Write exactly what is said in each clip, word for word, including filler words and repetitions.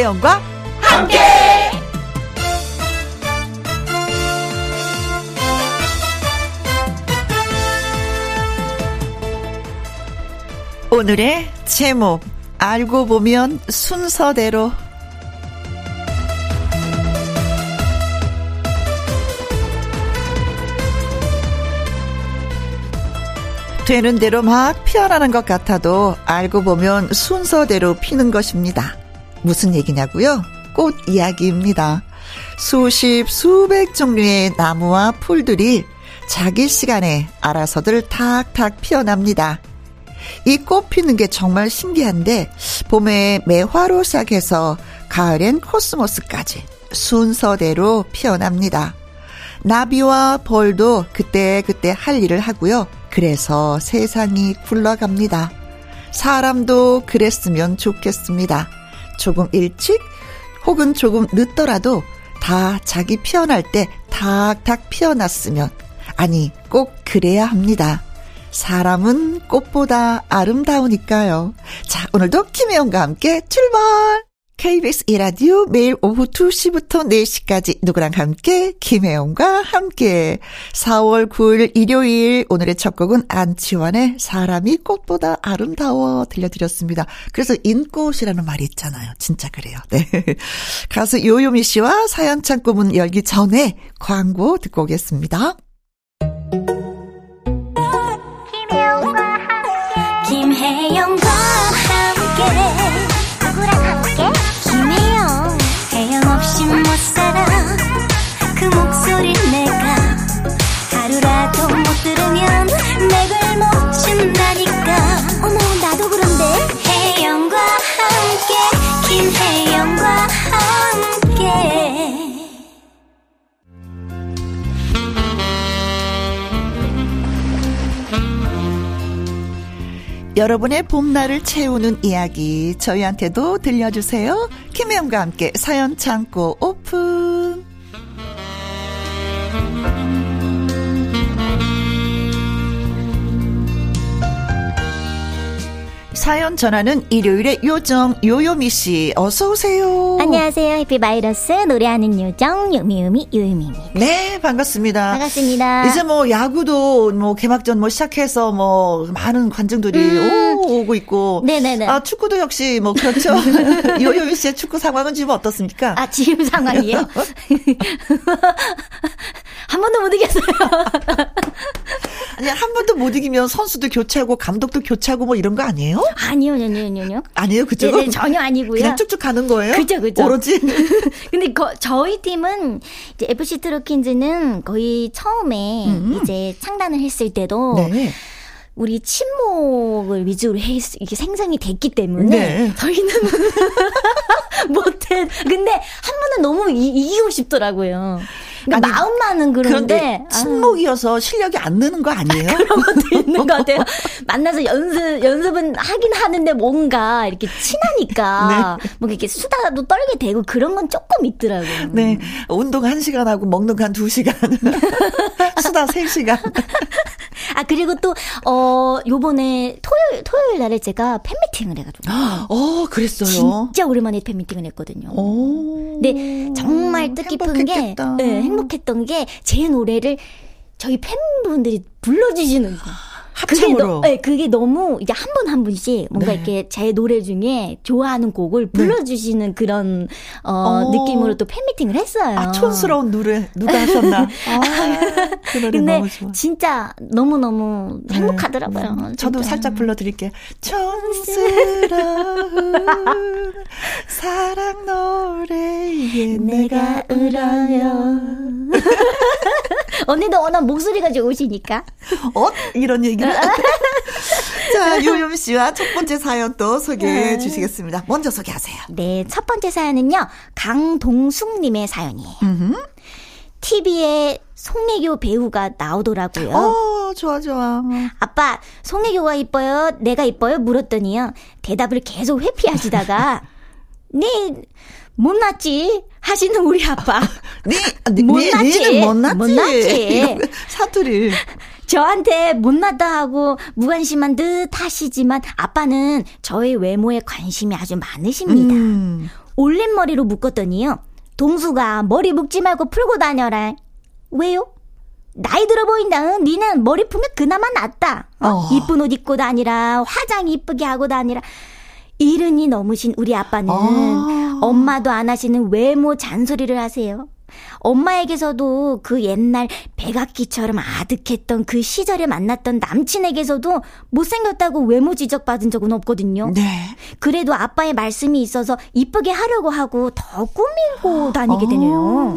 김혜영과 함께. 오늘의 제목, 알고 보면 순서대로. 되는 대로 막 피어나는 것 같아도 알고 보면 순서대로 피는 것입니다. 무슨 얘기냐고요? 꽃 이야기입니다. 수십 수백 종류의 나무와 풀들이 자기 시간에 알아서들 탁탁 피어납니다. 이 꽃 피는 게 정말 신기한데, 봄에 매화로 시작해서 가을엔 코스모스까지 순서대로 피어납니다. 나비와 벌도 그때그때 할 일을 하고요. 그래서 세상이 굴러갑니다. 사람도 그랬으면 좋겠습니다. 조금 일찍 혹은 조금 늦더라도 다 자기 피어날 때 탁탁 피어났으면, 아니 꼭 그래야 합니다. 사람은 꽃보다 아름다우니까요. 자, 오늘도 김혜영과 함께 출발. 케이비에스 이라디오 매일 오후 두 시부터 네 시까지 누구랑 함께, 김혜영과 함께. 사월 구일 일요일, 오늘의 첫 곡은 안치환의 사람이 꽃보다 아름다워 들려드렸습니다. 그래서 인꽃이라는 말이 있잖아요. 진짜 그래요. 네. 가수 요요미 씨와 사연 창고 문 열기 전에 광고 듣고 오겠습니다. 김혜영과 함께, 김혜영과 함께. 누구랑 함께? 김혜영. 혜영 없이 못 살아. 그 목소리 내가 하루라도 못 들으면 맥을 못 춘다니까. 어머, 나도 그런데. 혜영과 함께, 김혜영과 함께. 여러분의 봄날을 채우는 이야기, 저희한테도 들려주세요. 김혜영과 함께 사연 창고 오픈. 사연 전하는 일요일의 요정 요요미 씨, 어서 오세요. 안녕하세요. 해피바이러스 노래하는 요정 요미요미 요요미입니다. 네, 반갑습니다. 반갑습니다. 이제 뭐 야구도 뭐 개막전 뭐 시작해서 뭐 많은 관중들이 음. 오, 오고 있고. 네네네. 아, 축구도 역시 뭐 그렇죠. 요요미 씨의 축구 상황은 지금 어떻습니까? 아, 지금 상황이에요? 한 번도 못 이겼어요. 아니, 한 번도 못 이기면 선수도 교체하고 감독도 교체하고 뭐 이런 거 아니에요? 아니요, 아니요, 아니요. 아니에요, 그쪽은? 네네, 전혀 아니고요. 그냥 쭉쭉 가는 거예요? 그죠, 그죠. 오로지? 근데 거, 저희 팀은 이제 에프씨 트로킨즈는 거의 처음에 음. 이제 창단을 했을 때도 네. 우리 친목을 위주로 해서 이게 생성이 됐기 때문에 네. 저희는 못해. 근데 한 번은 너무 이, 이기고 싶더라고요. 그러니까 아니, 마음만은 그런데 친목이어서 아. 실력이 안 느는 거 아니에요? 그런 것도 있는 것 같아요. 만나서 연습 연습은 하긴 하는데 뭔가 이렇게 친하니까 네. 뭐 이렇게 수다도 떨게 되고 그런 건 조금 있더라고요. 네, 운동 한 시간 하고 먹는 거 한 두 시간, 수다 세 시간. 아, 그리고 또 어 요번에 토요일 토요일 날에 제가 팬미팅을 해가지고. 어, 그랬어요. 진짜 오랜만에 팬미팅을 했거든요. 오. 근데 정말 뜻깊은 행복했겠다. 게. 네, 행복했던 게 제 노래를 저희 팬분들이 불러주시는 거. 합창으로. 그게, 너, 네, 그게 너무 이제 한 번 한 분씩 뭔가 네. 이렇게 제 노래 중에 좋아하는 곡을 불러주시는 네. 그런 어, 어. 느낌으로 또 팬미팅을 했어요. 아, 촌스러운 노래 누가 하셨나. 아, 그 노래 근데 너무 좋아. 진짜 너무너무 네. 행복하더라고요. 네. 저도 살짝 불러드릴게요. 촌스러운 사랑 노래에 내가 울어요. 언니도 워낙 목소리가 좋으시니까. 어? 이런 얘기. 자, 요요미 씨와 첫 번째 사연 또 소개해 주시겠습니다. 먼저 소개하세요. 네, 첫 번째 사연은요, 강동숙님의 사연이에요. 음흠. 티비에 송혜교 배우가 나오더라고요. 어, 좋아, 좋아. 아빠, 송혜교가 이뻐요? 내가 이뻐요? 물었더니요, 대답을 계속 회피하시다가, 네, 못났지? 하시는 우리 아빠. 네, 네, 못났지? 못났지? 못났지? 사투리. 저한테 못났다 하고 무관심한 듯 하시지만 아빠는 저의 외모에 관심이 아주 많으십니다. 음. 올림머리로 묶었더니요, 동수가 머리 묶지 말고 풀고 다녀라. 왜요? 나이 들어 보인다. 니는 머리 풀면 그나마 낫다. 어? 어. 이쁜 옷 입고 다니라. 화장 이쁘게 하고 다니라. 일흔이 넘으신 우리 아빠는 어. 엄마도 안 하시는 외모 잔소리를 하세요. 엄마에게서도 그 옛날 백악기처럼 아득했던 그 시절에 만났던 남친에게서도 못생겼다고 외모 지적받은 적은 없거든요. 네. 그래도 아빠의 말씀이 있어서 이쁘게 하려고 하고 더 꾸미고 다니게 되네요. 어.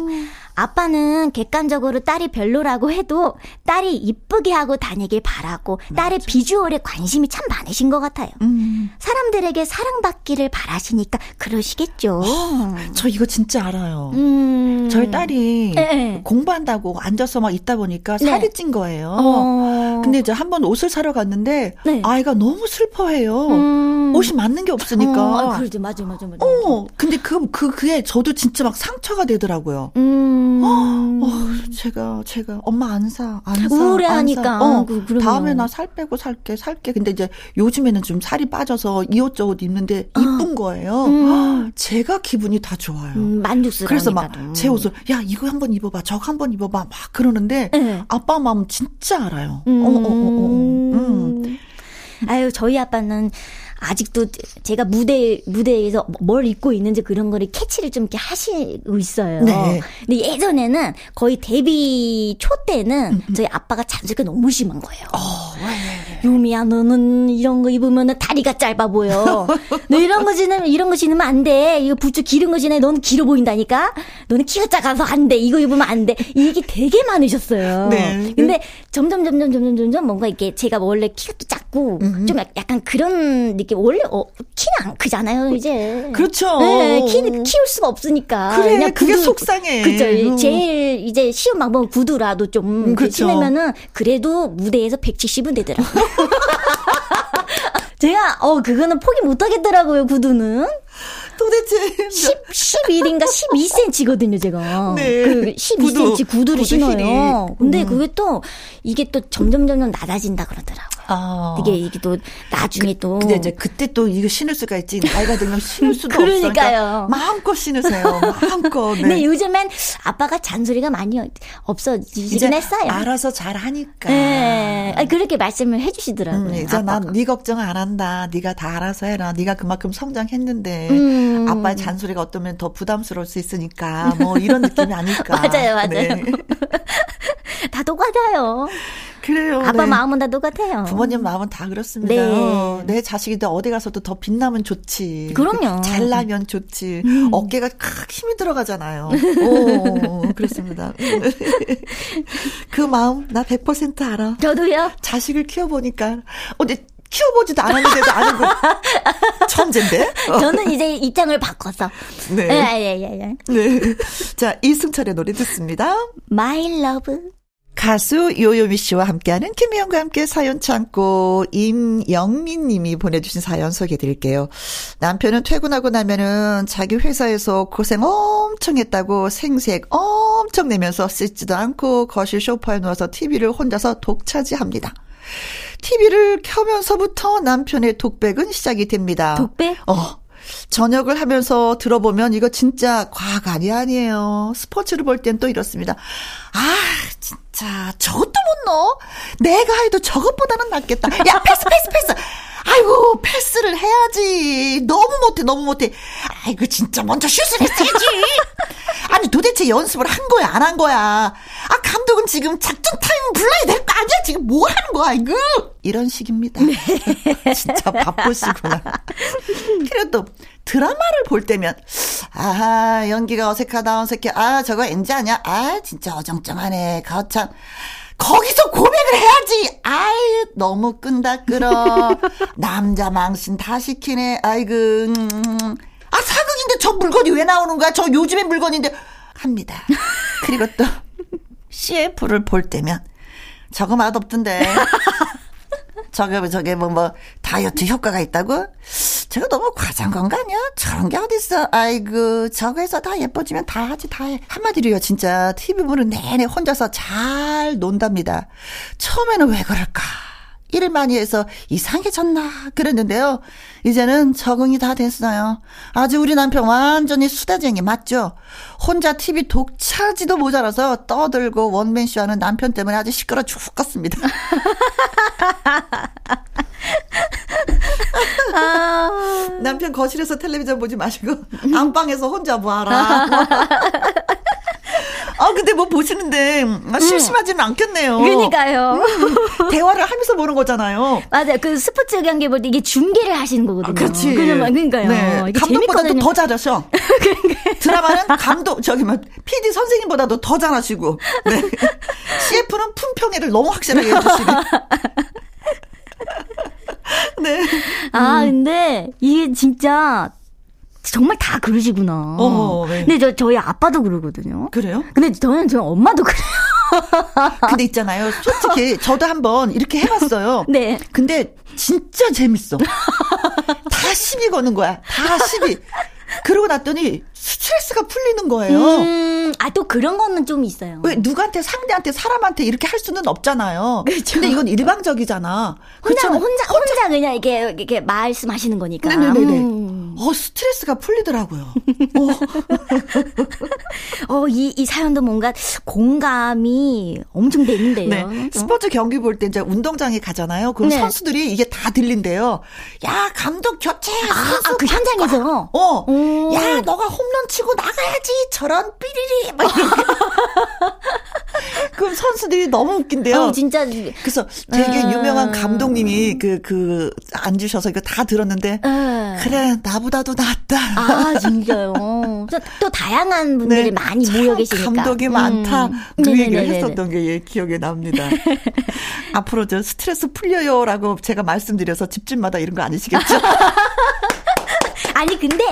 아빠는 객관적으로 딸이 별로라고 해도 딸이 이쁘게 하고 다니길 바라고, 맞아, 딸의 비주얼에 관심이 참 많으신 것 같아요. 음. 사람들에게 사랑받기를 바라시니까 그러시겠죠. 어, 저 이거 진짜 알아요. 음. 저희 딸이 네. 공부한다고 앉아서 막 있다 보니까 살이 네. 찐 거예요. 어. 근데 이제 한번 옷을 사러 갔는데 네. 아이가 너무 슬퍼해요. 음. 옷이 맞는 게 없으니까. 어, 아, 그러지, 맞아, 맞아, 맞아. 어, 근데 그, 그, 그게 저도 진짜 막 상처가 되더라고요. 음. 음. 어, 제가 제가 엄마 안 사, 안 사, 우울해하니까. 어, 그, 다음에 나 살 빼고 살게 살게. 근데 이제 요즘에는 좀 살이 빠져서 이 옷 저 옷 입는데 이쁜 어. 거예요. 음. 제가 기분이 다 좋아요. 음, 만족스러우니까. 그래서 막 제 옷을 야 이거 한번 입어봐, 저거 한번 입어봐 막 그러는데 네. 아빠 마음 진짜 알아요. 음. 어, 어, 어, 어. 음. 아유, 저희 아빠는 아직도 제가 무대, 무대에서 뭘 입고 있는지 그런 거를 캐치를 좀 이렇게 하시고 있어요. 네. 근데 예전에는 거의 데뷔 초 때는 음음. 저희 아빠가 잔소리가 너무 심한 거예요. 어, 요미야, 너는 이런 거 입으면 다리가 짧아 보여. 너 이런 거 신으면, 이런 거 신으면 안 돼. 이거 부츠 기른 거 신으면 너는 길어 보인다니까? 너는 키가 작아서 안 돼. 이거 입으면 안 돼. 이게 되게 많으셨어요. 네. 근데 점점, 점점, 점점, 점점 뭔가 이렇게 제가 원래 키가 또 작고 음음. 좀 약간 그런 느낌. 원래 어, 키는 안 크잖아요 이제. 그렇죠. 네, 키는 키울 수가 없으니까. 그래, 그냥 그게 구두, 속상해. 그렇죠. 제일 이제 쉬운 방법은 구두라도 좀 음, 그렇죠. 신으면은 그래도 무대에서 백칠십은 되더라고요. 제가 어 그거는 포기 못하겠더라고요, 구두는. 도대체 십, 십일인가 십이 센티미터거든요 제가. 네. 그 십이 센티미터 구두, 구두를 신어요. 힐이. 근데 음. 그게 또 이게 또 점점 점점 낮아진다 그러더라고요. 아. 이게 이게 또 나중에 그, 또. 근데 이제 그때 또 이거 신을 수가 있지. 나이가 들면 신을 수도 없어요. 그러니까요. 그러니까 마음껏 신으세요. 마음껏. 네. 근데 요즘엔 아빠가 잔소리가 많이 없어지긴 했어요. 알아서 잘 하니까. 네. 아니, 그렇게 말씀을 해주시더라고요. 음, 이제 난 네 걱정 안 한다. 네가 다 알아서 해라. 네가 그만큼 성장했는데. 음. 아빠의 잔소리가 어떠면 더 부담스러울 수 있으니까 뭐 이런 느낌이 아닐까. 맞아요, 맞아요. 네. 다 똑같아요. 그래요. 아빠 네. 마음은 다 똑같아요. 부모님 마음은 다 그렇습니다. 네. 내 자식이 어디 가서도 더 빛나면 좋지. 그럼요. 잘나면 좋지. 음. 어깨가 칵 힘이 들어가잖아요. 오, 그렇습니다. 그 마음 나 백 퍼센트 알아. 저도요. 자식을 키워보니까 어디 키워보지도 않았는데도 아는 거 천재인데? 어. 저는 이제 입장을 바꿔서. 네. 예, 예, 예. 네. 자, 이승철의 노래 듣습니다. My Love. 가수 요요미 씨와 함께하는 김혜영과 함께 사연 창고. 임영민 님이 보내주신 사연 소개해드릴게요. 남편은 퇴근하고 나면은 자기 회사에서 고생 엄청 했다고 생색 엄청 내면서 씻지도 않고 거실 소파에 누워서 티비를 혼자서 독차지합니다. 티비를 켜면서부터 남편의 독백은 시작이 됩니다. 독백? 어. 저녁을 하면서 들어보면 이거 진짜 과학 아니에요. 스포츠를 볼 땐 또 이렇습니다. 아, 진짜 저것도 못 넣어? 내가 해도 저것보다는 낫겠다. 야, 패스 패스 패스. 아이고, 패스를 해야지. 너무 못해 너무 못해. 아이고, 진짜 먼저 슛을 했어야지. 아니, 도대체 연습을 한 거야 안 한 거야? 아, 감독은 지금 작전 타임 불러야 될 거 아니야? 지금 뭐 하는 거야 이거? 이런 식입니다. 진짜 바쁘시구나. 그래도 드라마를 볼 때면 아, 연기가 어색하다 어색해. 아, 저거 엔지 아니야? 아, 진짜 어정쩡하네. 거참. 거기서 고백을 해야지. 아이, 너무 끈다 끌어. 남자 망신 다 시키네. 아이고. 음. 아, 사극인데 저 물건이 왜 나오는 거야? 저 요즘의 물건인데 합니다. 그리고 또 씨에프를 볼 때면 저거 맛없던데. 저게 저게 뭐 뭐 다이어트 효과가 있다고? 제가 너무 과장 건가 아니야? 저런 게 어딨어. 아이고, 저거에서 다 예뻐지면 다 하지 다 해. 한마디로요, 진짜 티비 보는 내내 혼자서 잘 논답니다. 처음에는 왜 그럴까 일을 많이 해서 이상해졌나 그랬는데요. 이제는 적응이 다 됐어요. 아주 우리 남편 완전히 수다쟁이 맞죠. 혼자 티비 독차지도 모자라서 떠들고 원맨쇼 하는 남편 때문에 아주 시끄러 죽겠습니다. 아... 남편 거실에서 텔레비전 보지 마시고 안방에서 혼자 봐라. 아 근데 뭐 보시는데 아, 심심하지는 음. 않겠네요. 그러니까요. 음, 대화를 하면서 보는 거잖아요. 맞아요. 그 스포츠 경기 볼 때 이게 중계를 하시는 거거든요. 아, 그렇지. 그러니까요. 네. 감독보다도 더 잘하셔. 드라마는 감독 저기 막 피디 선생님보다도 더 잘하시고 네. 씨에프는 품평회를 너무 확실하게 해주시고. 네. 아 음. 근데 이게 진짜. 정말 다 그러시구나. 어, 네. 근데 저, 저희 아빠도 그러거든요. 그래요? 근데 저는 저희 엄마도 그래요. 근데 있잖아요. 솔직히 저도 한번 이렇게 해봤어요. 네. 근데 진짜 재밌어. 다 시비 거는 거야. 다 시비. 그러고 났더니 스트레스가 풀리는 거예요. 음, 아, 또 그런 거는 좀 있어요. 왜 누구한테 상대한테 사람한테 이렇게 할 수는 없잖아요. 그렇죠. 근데 이건 일방적이잖아. 혼자, 혼자, 혼자 혼자 그냥 이렇게 이렇게 말씀하시는 거니까. 네네네. 음. 어 스트레스가 풀리더라고요. 어, 이, 이 사연도 뭔가 공감이 엄청 되는데요. 네. 스포츠 경기 볼 때 이제 운동장에 가잖아요. 그럼 네. 선수들이 이게 다 들린대요. 야 감독 교체. 아, 아, 그 현장에서. 어. 오. 야 너가 홈런 치고 나가야지 저런 삐리리 막 그럼 선수들이 너무 웃긴데요. 어, 진짜 그래서 되게 음. 유명한 감독님이 그 그 앉으셔서 이거 다 들었는데 음. 그래 나보다도 낫다. 아 진짜요. 또 다양한 분들이 네, 많이 모여 계시니까 감독이 많다. 음. 그 얘기를 했었던 게 기억에 납니다. 앞으로 저 스트레스 풀려요라고 제가 말씀드려서 집집마다 이런 거 아니시겠죠? 아니 근데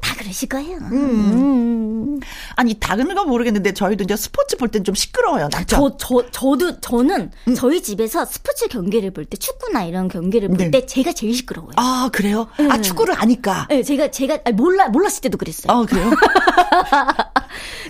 다 그러실 거예요. 음. 음. 아니 다른 건 모르겠는데 저희도 이제 스포츠 볼 땐 좀 시끄러워요. 저, 저, 저도 저는 음. 저희 집에서 스포츠 경기를 볼 때 축구나 이런 경기를 볼 때 네. 제가 제일 시끄러워요. 아 그래요? 음. 아 축구를 아니까. 네, 제가 제가 아니, 몰라 몰랐을 때도 그랬어요. 아 그래요?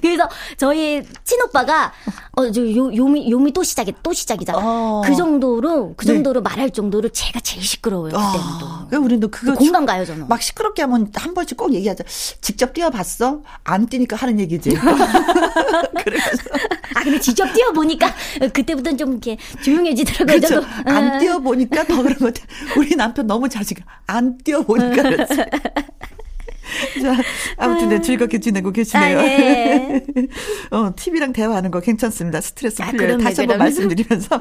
그래서 저희 친오빠가 어, 저 요, 요미 요미 또 시작이 또 시작이잖아. 어. 그 정도로 그 정도로 네. 말할 정도로 제가 제일 시끄러워요. 아. 그때도. 우리도 그거 공감 가요 저는. 막 시끄럽게 하면 한 번씩 꼭 얘기하자. 직접 뛰어봤어? 안 뛰니까 하는 얘기지. 그래서 아 근데 직접 뛰어보니까 그때부터는 좀 이렇게 조용해지더라고요. 그렇죠. 저도. 안 뛰어보니까 더 그런 것 같아. 우리 남편 너무 자식. 안 뛰어보니까 그렇지. 자, 아무튼 네, 즐겁게 지내고 계시네요. 아, 네. 어, 티비랑 대화하는 거 괜찮습니다. 스트레스 풀려요. 다시 한번 말씀드리면서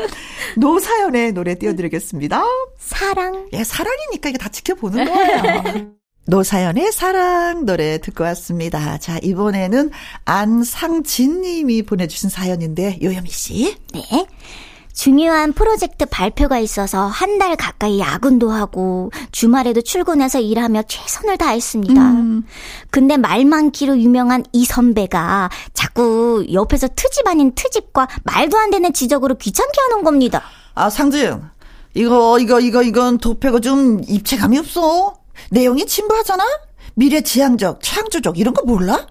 노사연의 노래 띄워드리겠습니다. 사랑. 예, 사랑이니까 이게 다 지켜보는 거예요. 노사연의 사랑 노래 듣고 왔습니다. 자, 이번에는 안상진 님이 보내주신 사연인데 요요미 씨. 네. 중요한 프로젝트 발표가 있어서 한 달 가까이 야근도 하고 주말에도 출근해서 일하며 최선을 다했습니다. 음. 근데 말 많기로 유명한 이 선배가 자꾸 옆에서 트집 아닌 트집과 말도 안 되는 지적으로 귀찮게 하는 겁니다. 아, 상진. 이거 이거 이거 이건 도패고 좀 입체감이 없어. 내용이 진부하잖아? 미래지향적, 창조적 이런 거 몰라?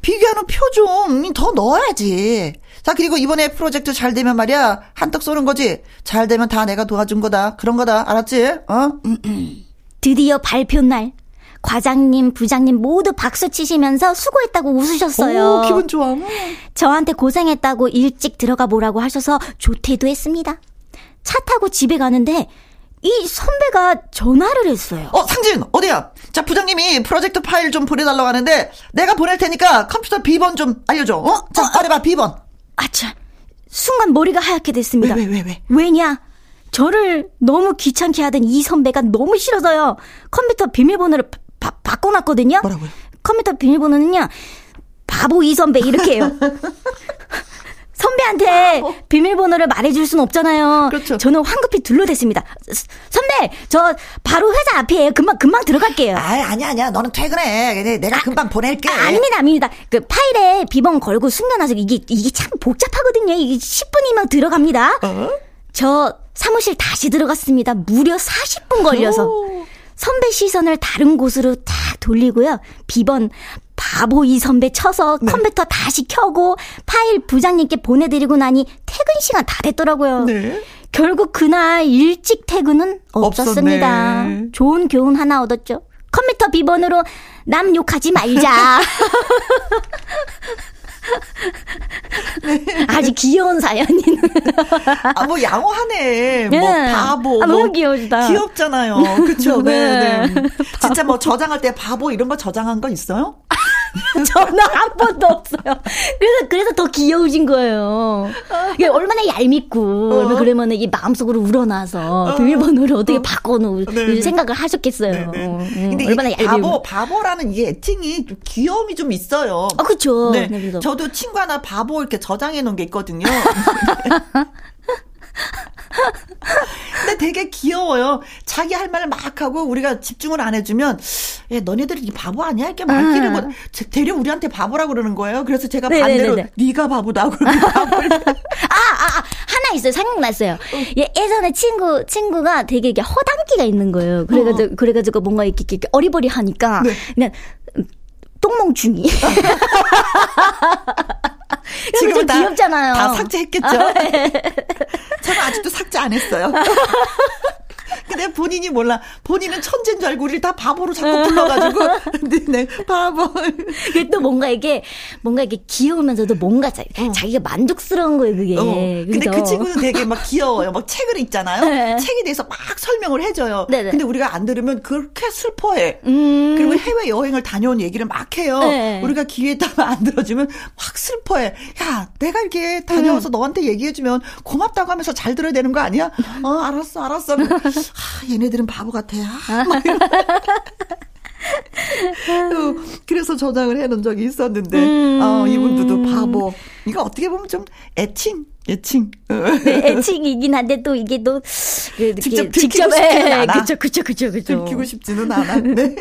비교하는 표 좀 더 넣어야지. 자 그리고 이번에 프로젝트 잘 되면 말이야 한턱 쏘는 거지. 잘 되면 다 내가 도와준 거다. 그런 거다. 알았지? 어? 드디어 발표 날. 과장님, 부장님 모두 박수 치시면서 수고했다고 웃으셨어요. 오, 기분 좋아. 저한테 고생했다고 일찍 들어가 보라고 하셔서 조퇴도 했습니다. 차 타고 집에 가는데 이 선배가 전화를 했어요. 어, 상진, 어디야? 자, 부장님이 프로젝트 파일 좀 보내달라고 하는데, 내가 보낼 테니까 컴퓨터 비번 좀 알려줘. 어? 자, 어, 말해봐, 비번. 아차. 순간 머리가 하얗게 됐습니다. 왜, 왜, 왜, 왜? 왜냐? 저를 너무 귀찮게 하던 이 선배가 너무 싫어서요. 컴퓨터 비밀번호를 바, 바, 바꿔놨거든요. 뭐라고요? 컴퓨터 비밀번호는요, 바보 이 선배, 이렇게 해요. 선배한테 어? 비밀번호를 말해줄 순 없잖아요. 그렇죠. 저는 황급히 둘러댔습니다. 선배, 저 바로 회사 앞이에요. 금방 금방 들어갈게요. 아, 아니야 아니야. 너는 퇴근해. 내가 아, 금방 보낼게. 아, 아닙니다 아닙니다. 그 파일에 비번 걸고 숨겨놔서 이게 이게 참 복잡하거든요. 이게 십 분이면 들어갑니다. 어? 저 사무실 다시 들어갔습니다. 무려 사십 분 걸려서 오. 선배 시선을 다른 곳으로 다 돌리고요. 비번 바보 이 선배 쳐서 네. 컴퓨터 다시 켜고 파일 부장님께 보내드리고 나니 퇴근 시간 다 됐더라고요. 네. 결국 그날 일찍 퇴근은 없었습니다. 없었네. 좋은 교훈 하나 얻었죠. 컴퓨터 비번으로 남 욕하지 말자. 네. 아주 귀여운 사연이는. 아, 뭐 양호하네. 네. 뭐 바보. 아, 너무 귀여우시다. 귀엽잖아요. 그렇죠. 네. 네. 네. 진짜 뭐 저장할 때 바보 이런 거 저장한 거 있어요? 저는 한 번도 없어요. 그래서 그래서 더 귀여우신 거예요. 이게 얼마나 얄밉고 어. 그러면 이 마음속으로 우러나서 어. 비밀번호를 어떻게 어. 바꿔놓을 네. 생각을 하셨겠어요. 네. 네. 근데 얼마나 얄밉고 바보 바보라는 이 애칭이 좀 귀여움이 좀 있어요. 아 그렇죠. 네. 네, 저도 친구 하나 바보 이렇게 저장해 놓은 게 있거든요. 근데 되게 귀여워요. 자기 할 말을 막 하고 우리가 집중을 안 해주면 야, 너네들이 바보 아니야? 이렇게 말귀를 아. 데려 우리한테 바보라고 그러는 거예요. 그래서 제가 네네네네. 반대로 네가 바보다 그러고 바보를 아, 아, 아, 하나 있어요. 생각났어요. 예, 예전에 친구 친구가 되게 이게 허당기가 있는 거예요. 그래가지고 어. 그래가지고 뭔가 이렇게, 이렇게 어리버리하니까 네. 그냥 똥멍충이. 지금 다, 귀엽잖아요. 다 삭제했겠죠? 아, 네. 저는 아직도 삭제 안 했어요. 근데 본인이 몰라. 본인은 천재인 줄 알고 우리를 다 바보로 자꾸 불러가지고. 네, 바보. 그게 또 뭔가 이게, 뭔가 이게 귀여우면서도 뭔가 자, 어. 자기가 만족스러운 거예요, 그게. 어. 근데 그죠? 그 친구는 되게 막 귀여워요. 막 책을 읽잖아요. 네. 책에 대해서 막 설명을 해줘요. 네네. 근데 우리가 안 들으면 그렇게 슬퍼해. 음. 그리고 해외 여행을 다녀온 얘기를 막 해요. 네. 우리가 기회에 따라 안 들어주면 막 슬퍼해. 야, 내가 이렇게 다녀와서 음. 너한테 얘기해주면 고맙다고 하면서 잘 들어야 되는 거 아니야? 어, 알았어, 알았어. 아, 얘네들은 바보 같아. 아, 그래서 저장을 해놓은 적이 있었는데 음. 어, 이분들도 바보. 이거 어떻게 보면 좀 애칭, 애칭. 네, 애칭이긴 한데 또 이게 또 직접 직접 해. 그렇죠, 그렇죠, 그렇죠, 그렇죠. 들키고 싶지는 않아. 네.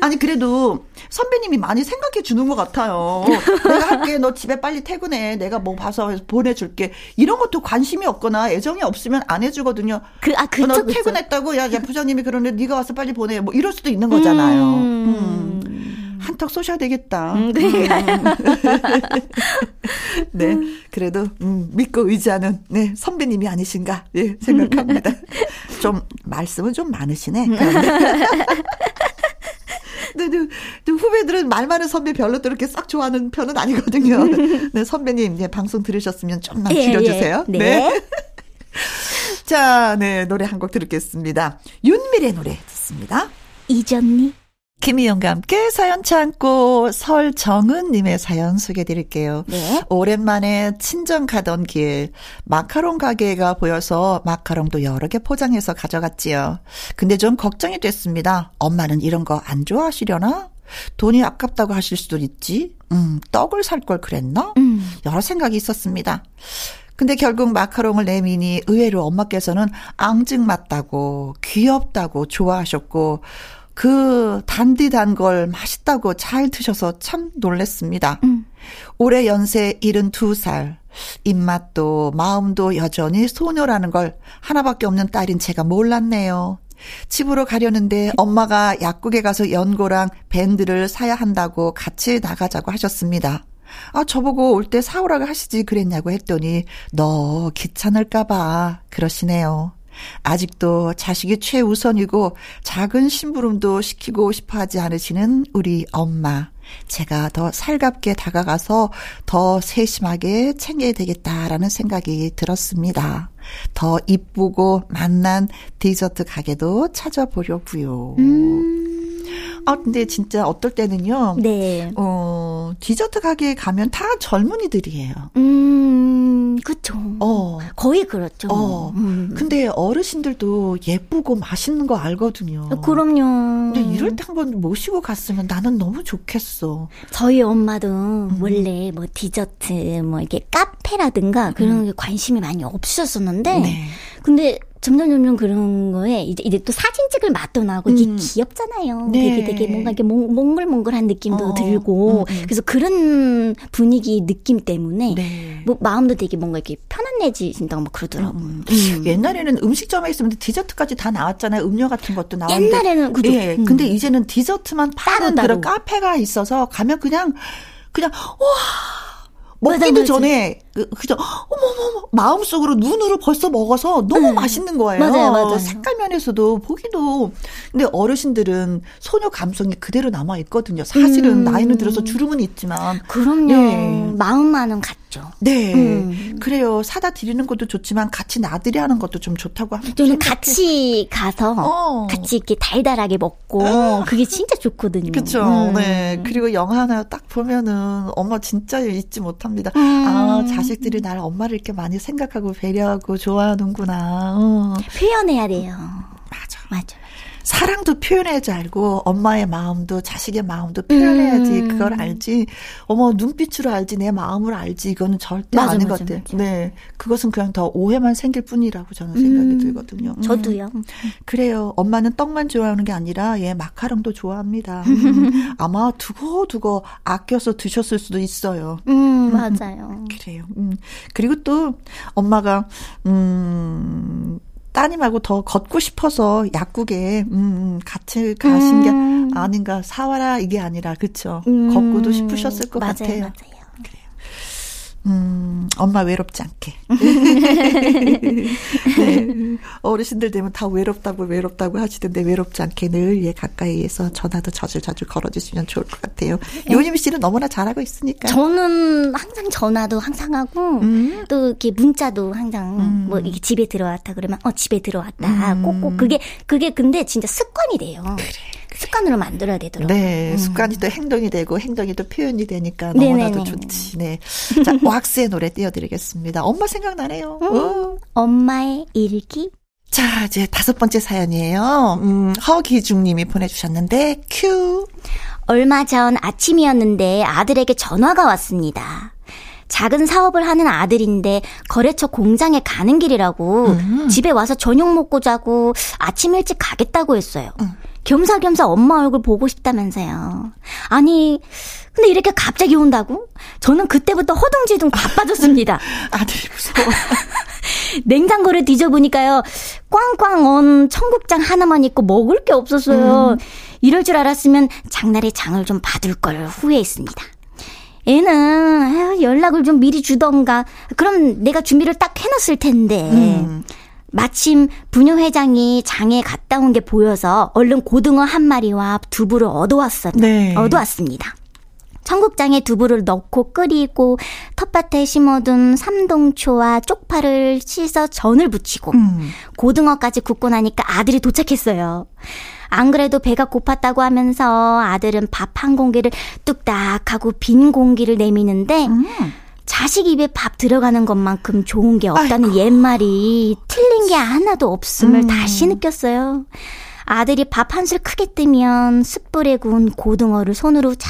아니 그래도 선배님이 많이 생각해 주는 것 같아요. 내가 할게. 너 집에 빨리 퇴근해. 내가 뭐 봐서 보내줄게. 이런 것도 관심이 없거나 애정이 없으면 안 해주거든요. 그, 아, 그쵸, 너 퇴근했다고? 그쵸. 야, 야, 부장님이 그러는데 네가 와서 빨리 보내. 뭐 이럴 수도 있는 거잖아요. 음. 음. 한턱 쏘셔야 되겠다. 음, 그러니까요. 네, 그래도 음, 믿고 의지하는 네, 선배님이 아니신가 예, 생각합니다. 좀 말씀은 좀 많으시네. 네, 후배들은 말 많은 선배 별로 그렇게 싹 좋아하는 편은 아니거든요. 네, 선배님, 네, 방송 들으셨으면 좀만 줄여주세요. 예, 예. 네. 네. 자, 네, 노래 한 곡 들었겠습니다. 윤미래 노래 듣습니다. 잊었니? 김희영과 함께 사연 참고 설정은님의 사연 소개해드릴게요. 네. 오랜만에 친정 가던 길 마카롱 가게가 보여서 마카롱도 여러 개 포장해서 가져갔지요. 근데 좀 걱정이 됐습니다. 엄마는 이런 거 안 좋아하시려나? 돈이 아깝다고 하실 수도 있지. 음, 떡을 살 걸 그랬나? 음. 여러 생각이 있었습니다. 근데 결국 마카롱을 내미니 의외로 엄마께서는 앙증맞다고 귀엽다고 좋아하셨고 그 단디 단 걸 맛있다고 잘 드셔서 참 놀랬습니다. 음. 올해 연세 일흔두 살 입맛도 마음도 여전히 소녀라는 걸 하나밖에 없는 딸인 제가 몰랐네요. 집으로 가려는데 엄마가 약국에 가서 연고랑 밴드를 사야 한다고 같이 나가자고 하셨습니다. 아, 저보고 올 때 사오라고 하시지 그랬냐고 했더니 너 귀찮을까 봐 그러시네요. 아직도 자식이 최우선이고 작은 심부름도 시키고 싶어하지 않으시는 우리 엄마. 제가 더 살갑게 다가가서 더 세심하게 챙겨야 되겠다라는 생각이 들었습니다. 더 이쁘고 맛난 디저트 가게도 찾아보려고요. 음. 아, 근데 진짜 어떨 때는요. 네. 어, 디저트 가게에 가면 다 젊은이들이에요. 음, 그쵸. 어. 거의 그렇죠. 어. 음. 근데 어르신들도 예쁘고 맛있는 거 알거든요. 그럼요. 근데 이럴 때 한번 모시고 갔으면 나는 너무 좋겠어. 저희 엄마도 음. 원래 뭐 디저트, 뭐 이렇게 카페라든가 그런 게 음. 관심이 많이 없으셨었는데. 네. 근데 점점, 점점 그런 거에, 이제, 이제 또 사진 찍을 맛도 나고, 이게 음. 귀엽잖아요. 네. 되게, 되게 뭔가 이렇게 몽, 몽글몽글한 느낌도 어. 들고, 음. 그래서 그런 분위기 느낌 때문에, 네. 뭐, 마음도 되게 뭔가 이렇게 편안해지신다고 막 그러더라고요. 음. 음. 옛날에는 음식점에 있으면 디저트까지 다 나왔잖아요. 음료 같은 것도 나왔는데. 옛날에는, 그죠? 예. 음. 근데 이제는 디저트만 파는 따로, 그런 따로. 카페가 있어서 가면 그냥, 그냥, 우와! 먹기도 맞아, 맞아. 전에, 그죠? 어머머머, 마음속으로 눈으로 벌써 먹어서 너무 음. 맛있는 거예요. 맞아요, 맞아요. 색깔 면에서도 보기도. 근데 어르신들은 소녀 감성이 그대로 남아 있거든요. 사실은 음. 나이는 들어서 주름은 있지만. 그럼요. 네. 마음만은 같죠. 네, 음. 그래요. 사다 드리는 것도 좋지만 같이 나들이 하는 것도 좀 좋다고 합니다. 저는 같이 가서 어. 같이 이렇게 달달하게 먹고 어. 그게 진짜 좋거든요. 그렇죠. 음. 네. 그리고 영화 하나 딱 보면은 엄마 진짜 잊지 못합니다. 음. 아, 자식들이 날 엄마를 이렇게 많이 생각하고 배려하고 좋아하는구나. 어. 표현해야 돼요. 맞아. 맞아. 사랑도 표현해야지 알고 엄마의 마음도 자식의 마음도 표현해야지 음. 그걸 알지. 어머, 눈빛으로 알지 내 마음을 알지 이거는 절대 맞아, 아닌 맞아, 것 같아요. 네, 그것은 그냥 더 오해만 생길 뿐이라고 저는 생각이 음. 들거든요. 저도요. 음. 그래요. 엄마는 떡만 좋아하는 게 아니라 얘 마카롱도 좋아합니다. 음. 아마 두고두고 아껴서 드셨을 수도 있어요. 음, 맞아요. 그래요. 음. 그리고 또 엄마가 음. 따님하고 더 걷고 싶어서 약국에 음, 같이 가신 음. 게 아닌가. 사와라 이게 아니라 그렇죠. 음. 걷고도 싶으셨을 것 맞아요, 같아요. 맞아요. 그래요. 음, 엄마 외롭지 않게. 네. 어르신들 되면 다 외롭다고 외롭다고 하시던데 외롭지 않게 늘 얘 가까이에서 전화도 자주자주 걸어주시면 좋을 것 같아요. 네. 요요미 씨는 너무나 잘하고 있으니까. 저는 항상 전화도 항상 하고 음. 또 이렇게 문자도 항상 음. 뭐 이게 집에 들어왔다 그러면 어 집에 들어왔다 음. 꼭꼭 그게 그게 근데 진짜 습관이 돼요. 그래. 습관으로 만들어야 되더라고요. 네. 습관이 음. 또 행동이 되고 행동이 또 표현이 되니까 너무나도 네네네. 좋지. 네. 자, 왁스의 노래 띄워드리겠습니다. 엄마 생각나네요. 음. 엄마의 일기. 자, 이제 다섯 번째 사연이에요. 음, 허기중 님이 보내주셨는데 큐. 얼마 전 아침이었는데 아들에게 전화가 왔습니다. 작은 사업을 하는 아들인데 거래처 공장에 가는 길이라고 음. 집에 와서 저녁 먹고 자고 아침 일찍 가겠다고 했어요. 음. 겸사겸사 엄마 얼굴 보고 싶다면서요. 아니 근데 이렇게 갑자기 온다고? 저는 그때부터 허둥지둥 바빠졌습니다. 아들이 무서워. 냉장고를 뒤져보니까요 꽝꽝 언 청국장 하나만 있고 먹을 게 없었어요. 음. 이럴 줄 알았으면 장날에 장을 좀 받을 걸 후회했습니다. 애는 에휴, 연락을 좀 미리 주던가 그럼 내가 준비를 딱 해놨을 텐데. 음. 마침 부녀 회장이 장에 갔다 온 게 보여서 얼른 고등어 한 마리와 두부를 얻어왔어요. 네. 얻어왔습니다. 청국장에 두부를 넣고 끓이고 텃밭에 심어둔 삼동초와 쪽파를 씻어 전을 부치고 음. 고등어까지 굽고 나니까 아들이 도착했어요. 안 그래도 배가 고팠다고 하면서 아들은 밥 한 공기를 뚝딱 하고 빈 공기를 내미는데 음. 자식 입에 밥 들어가는 것만큼 좋은 게 없다는 아이고. 옛말이 틀린 게 하나도 없음을 음. 다시 느꼈어요. 아들이 밥 한술 크게 뜨면 숯불에 구운 고등어를 손으로 쫙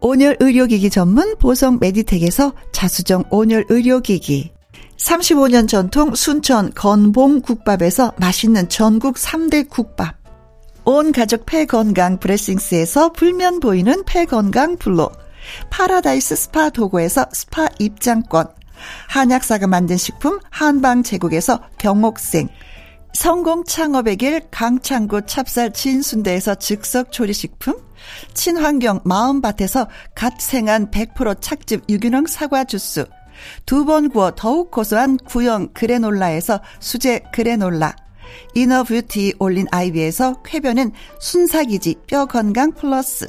온열 의료기기 전문 보성 메디텍에서 자수정 온열 의료기기, 삼십오 년 전통 순천 건봉국밥에서 맛있는 전국 삼 대 국밥, 온 가족 폐건강 브레싱스에서 불면 보이는 폐건강 블로, 파라다이스 스파 도고에서 스파 입장권, 한약사가 만든 식품 한방 제국에서 경옥생, 성공 창업의 길 강창구 찹쌀 진순대에서 즉석 조리식품, 친환경 마음밭에서 갓 생한 백 퍼센트 착즙 유기농 사과 주스, 두 번 구워 더욱 고소한 구형 그래놀라에서 수제 그래놀라, 이너 뷰티 올린 아이비에서 쾌변엔 순삭이지 뼈 건강 플러스,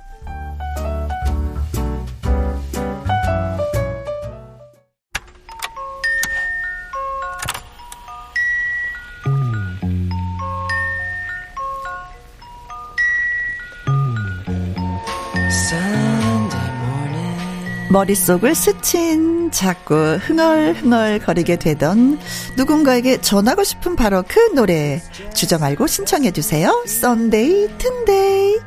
머릿속을 스친 자꾸 흥얼흥얼 거리게 되던 누군가에게 전하고 싶은 바로 그 노래, 주저 말고 신청해 주세요. 썬데이 튼데이.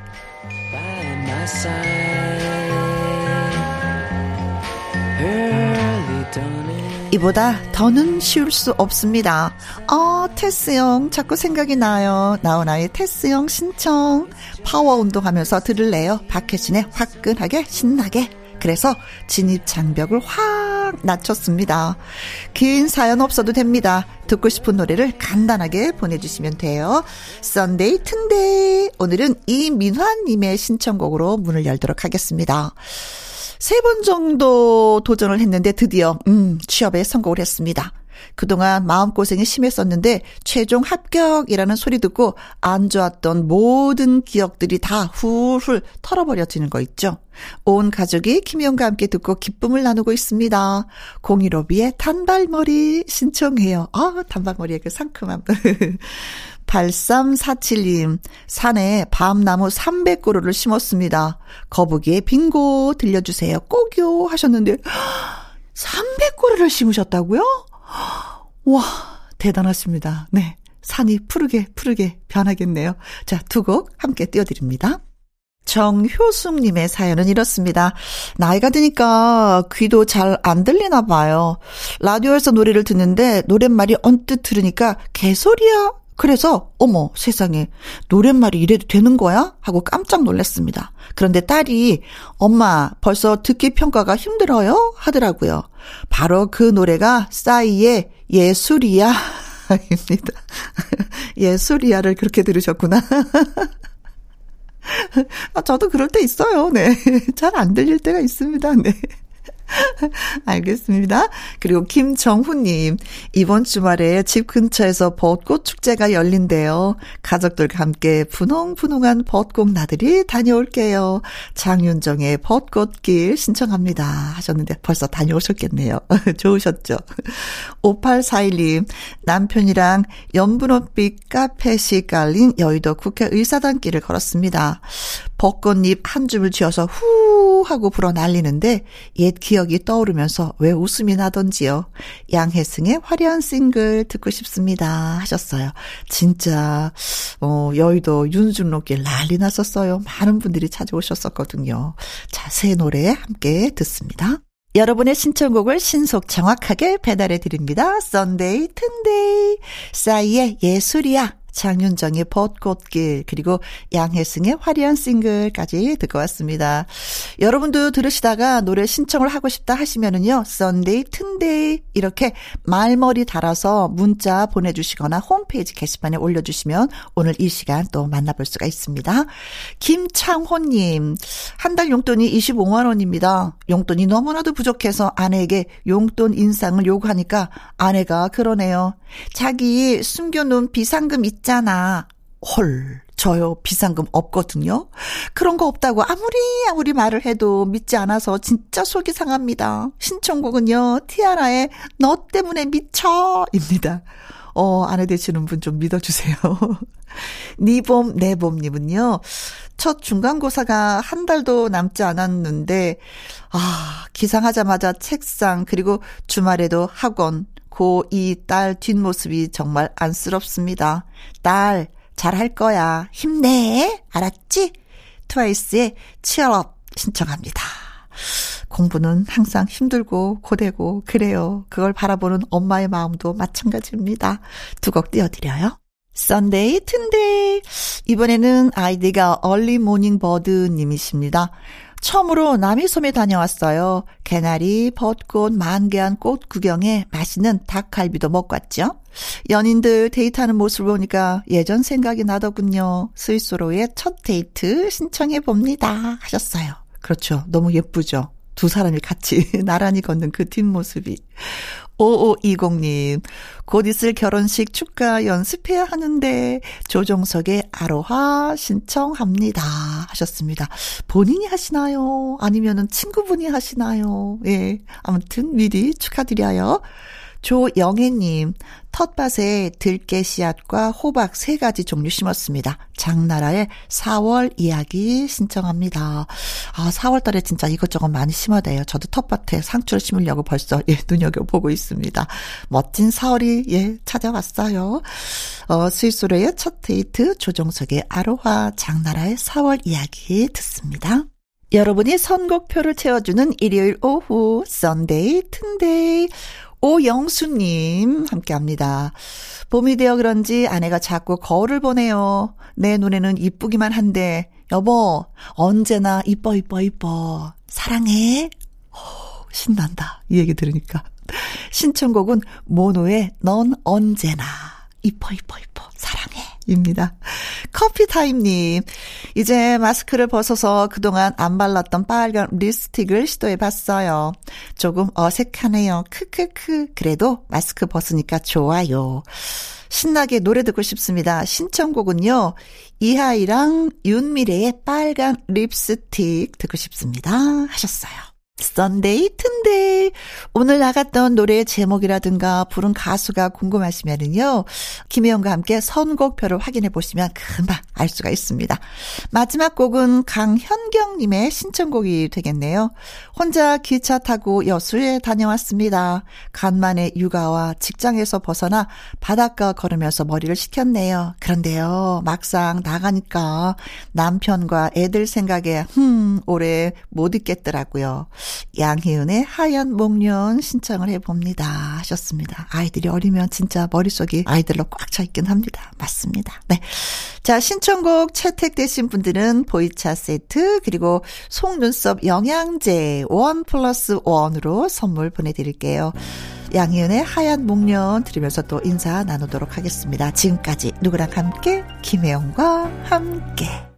이보다 더는 쉬울 수 없습니다. 어, 테스형 자꾸 생각이 나요. 나훈아의 테스형 신청. 파워 운동하면서 들을래요. 박혜진의 화끈하게 신나게. 그래서 진입 장벽을 확 낮췄습니다. 긴 사연 없어도 됩니다. 듣고 싶은 노래를 간단하게 보내주시면 돼요. 썬데이 튼데이, 오늘은 이민환님의 신청곡으로 문을 열도록 하겠습니다. 세 번 정도 도전을 했는데 드디어 음, 취업에 성공을 했습니다. 그동안 마음고생이 심했었는데 최종 합격이라는 소리 듣고 안 좋았던 모든 기억들이 다 훌훌 털어버려지는 거 있죠. 온 가족이 김혜영과 함께 듣고 기쁨을 나누고 있습니다. 공일오비의 단발머리 신청해요. 아, 단발머리의 그 상큼함. 팔삼사칠님, 산에 밤나무 삼백 그루를 심었습니다. 거북이의 빙고 들려주세요. 꼭요 하셨는데 삼백 그루를 심으셨다고요? 와, 대단하십니다. 네, 산이 푸르게 푸르게 변하겠네요. 자, 두 곡 함께 띄워드립니다. 정효숙님의 사연은 이렇습니다. 나이가 드니까 귀도 잘 안 들리나 봐요. 라디오에서 노래를 듣는데 노랫말이 언뜻 들으니까 개소리야. 그래서 어머 세상에 노랫말이 이래도 되는 거야? 하고 깜짝 놀랐습니다. 그런데 딸이 엄마 벌써 듣기 평가가 힘들어요? 하더라고요. 바로 그 노래가 싸이의 예술이야 입니다. 예술이야를 그렇게 들으셨구나. 아, 저도 그럴 때 있어요. 네. 잘 안 들릴 때가 있습니다. 네. 알겠습니다. 그리고 김정훈님, 이번 주말에 집 근처에서 벚꽃 축제가 열린대요. 가족들과 함께 분홍분홍한 벚꽃 나들이 다녀올게요. 장윤정의 벚꽃길 신청합니다 하셨는데 벌써 다녀오셨겠네요. 좋으셨죠? 오팔사일님, 남편이랑 연분홍빛 카펫이 깔린 여의도 국회의사당 길을 걸었습니다. 벚꽃잎 한 줌을 쥐어서 후 하고 불어 날리는데 옛 기억이 떠오르면서 왜 웃음이 나던지요. 양혜승의 화려한 싱글 듣고 싶습니다 하셨어요. 진짜 어, 여의도 윤준로길 난리 났었어요. 많은 분들이 찾아오셨었거든요. 자, 새 노래 함께 듣습니다. 여러분의 신청곡을 신속 정확하게 배달해 드립니다. 썬데이 튼데이 싸이의 예술이야, 장윤정의 벚꽃길, 그리고 양혜승의 화려한 싱글까지 듣고 왔습니다. 여러분도 들으시다가 노래 신청을 하고 싶다 하시면은요, 썬데이, 튼데이 이렇게 말머리 달아서 문자 보내주시거나 홈페이지 게시판에 올려주시면 오늘 이 시간 또 만나볼 수가 있습니다. 김창호님, 한 달 용돈이 이십오만 원입니다. 용돈이 너무나도 부족해서 아내에게 용돈 인상을 요구하니까 아내가 그러네요. 자기 숨겨놓은 비상금 있 있잖아. 헐, 저요 비상금 없거든요. 그런 거 없다고 아무리 아무리 말을 해도 믿지 않아서 진짜 속이 상합니다. 신청곡은요, 티아라의 너 때문에 미쳐 입니다. 어, 아내 되시는 분 좀 믿어주세요. 니봄 내봄님은요, 첫 중간고사가 한 달도 남지 않았는데 아, 기상하자마자 책상, 그리고 주말에도 학원, 고이 딸 뒷모습이 정말 안쓰럽습니다. 딸, 잘할 거야. 힘내. 알았지? 트와이스의 치얼업 신청합니다. 공부는 항상 힘들고 고되고 그래요. 그걸 바라보는 엄마의 마음도 마찬가지입니다. 두곡 띄워드려요. 썬데이 튼데이, 이번에는 아이디가 얼리 모닝 버드 님이십니다. 처음으로 남이섬에 다녀왔어요. 개나리, 벚꽃, 만개한 꽃 구경에 맛있는 닭갈비도 먹고 왔죠. 연인들 데이트하는 모습을 보니까 예전 생각이 나더군요. 스위스로의 첫 데이트 신청해 봅니다 하셨어요. 그렇죠. 너무 예쁘죠. 두 사람이 같이 나란히 걷는 그 뒷모습이. 오오이공님, 곧 있을 결혼식 축가 연습해야 하는데 조정석의 아로하 신청합니다 하셨습니다. 본인이 하시나요? 아니면은 친구분이 하시나요? 예, 아무튼 미리 축하드려요. 조영애님, 텃밭에 들깨 씨앗과 호박 세 가지 종류 심었습니다. 장나라의 사월 이야기 신청합니다. 아, 사월달에 진짜 이것저것 많이 심어대요. 저도 텃밭에 상추를 심으려고 벌써 예, 눈여겨보고 있습니다. 멋진 사월이 예, 찾아왔어요. 어, 스위스로의 첫 데이트, 조정석의 아로하, 장나라의 사월 이야기 듣습니다. 여러분이 선곡표를 채워주는 일요일 오후 썬데이 튼데이, 오영수님 함께합니다. 봄이 되어 그런지 아내가 자꾸 거울을 보네요. 내 눈에는 이쁘기만 한데 여보 언제나 이뻐 이뻐 이뻐 사랑해. 오, 신난다 이 얘기 들으니까. 신청곡은 모노의 넌 언제나 이뻐 이뻐 이뻐 사랑해 입니다. 커피타임님, 이제 마스크를 벗어서 그동안 안 발랐던 빨간 립스틱을 시도해봤어요. 조금 어색하네요. 크크크. 그래도 마스크 벗으니까 좋아요. 신나게 노래 듣고 싶습니다. 신청곡은요, 이하이랑 윤미래의 빨간 립스틱 듣고 싶습니다 하셨어요. 썬데이 튼데이, 오늘 나갔던 노래의 제목이라든가 부른 가수가 궁금하시면은요, 김혜영과 함께 선곡표를 확인해 보시면 금방 알 수가 있습니다. 마지막 곡은 강현경님의 신청곡이 되겠네요. 혼자 기차 타고 여수에 다녀왔습니다. 간만에 육아와 직장에서 벗어나 바닷가 걸으면서 머리를 식혔네요. 그런데요, 막상 나가니까 남편과 애들 생각에 흠 오래 못 있겠더라고요. 양희은의 하얀 목련 신청을 해봅니다 하셨습니다. 아이들이 어리면 진짜 머릿속이 아이들로 꽉 차 있긴 합니다. 맞습니다. 네, 자, 신청곡 채택되신 분들은 보이차 세트 그리고 속눈썹 영양제 일 플러스 일으로 선물 보내드릴게요. 양희은의 하얀 목련 들으면서 또 인사 나누도록 하겠습니다. 지금까지 누구랑 함께? 김혜영과 함께.